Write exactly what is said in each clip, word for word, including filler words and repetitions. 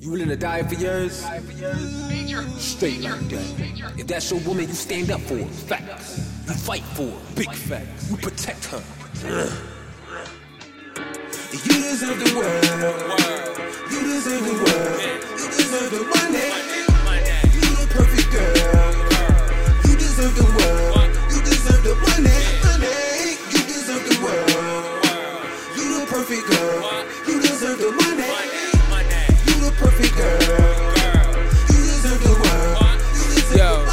You willing to die for yours? Straight like that. If that's your woman, you stand up for it. Facts. You fight for it. Big facts. You protect her. You deserve the world. You deserve the world. You deserve the money. You the perfect girl. You deserve the world. You deserve the money. Money. You deserve the world. You the perfect girl. You deserve the money. Perfect girl. You deserve the world. Deserve Yo,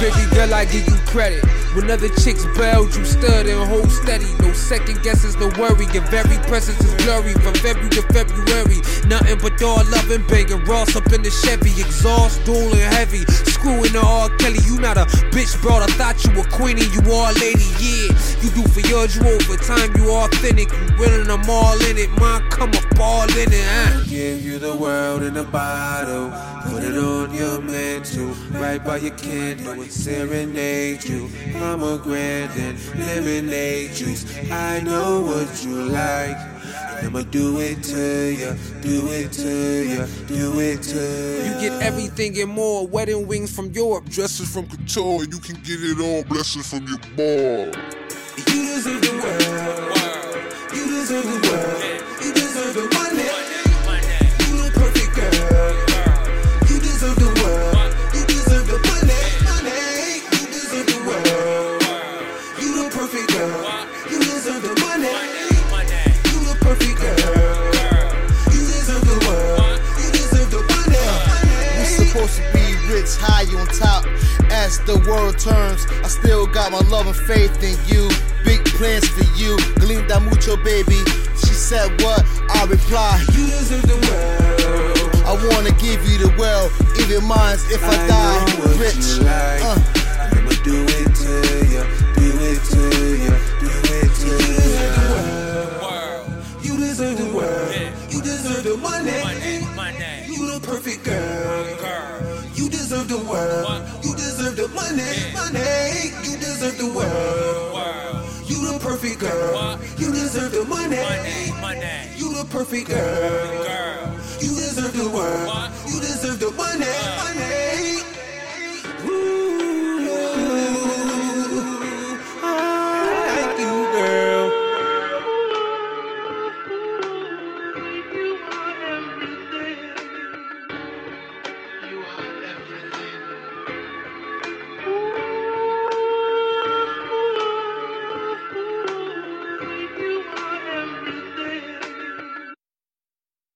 pretty girl, I give you credit. When other chicks bailed, you stood and hold steady. No second guesses, no worry. Your very presence is blurry. From February to February, nothing but door loving, banging Ross up in the Chevy, exhaust dual and heavy. Screwing the R. Kelly, you not a bitch, bro. I thought you were queen and you all lady, yeah. You do for yours, you overtime, you authentic. You winning them all in it, mine come up all in it, huh? Give you the world in a bottle, put it on your mantle, right by your candle and serenade you. I'm a grand and lemonade juice. I know what you like, and I'ma do it to ya, do it to ya, do it to ya. You get everything and more, wedding wings from Europe, dresses from couture, you can get it all, blessings from your ball. You deserve the world, you deserve the world, you deserve the money. High on top, as the world turns, I still got my love and faith in you. Big plans for you, Glinda mucho baby. She said what? I reply, you deserve the world. I wanna give you the world, even mine if I, I die know what rich. You like. uh. I'ma do it to you, do it to you, do it to you. You deserve the world. You deserve the money. You the perfect girl. You deserve the world. You deserve the money. Money. You deserve the world. You the perfect girl. You deserve the money. You the perfect girl.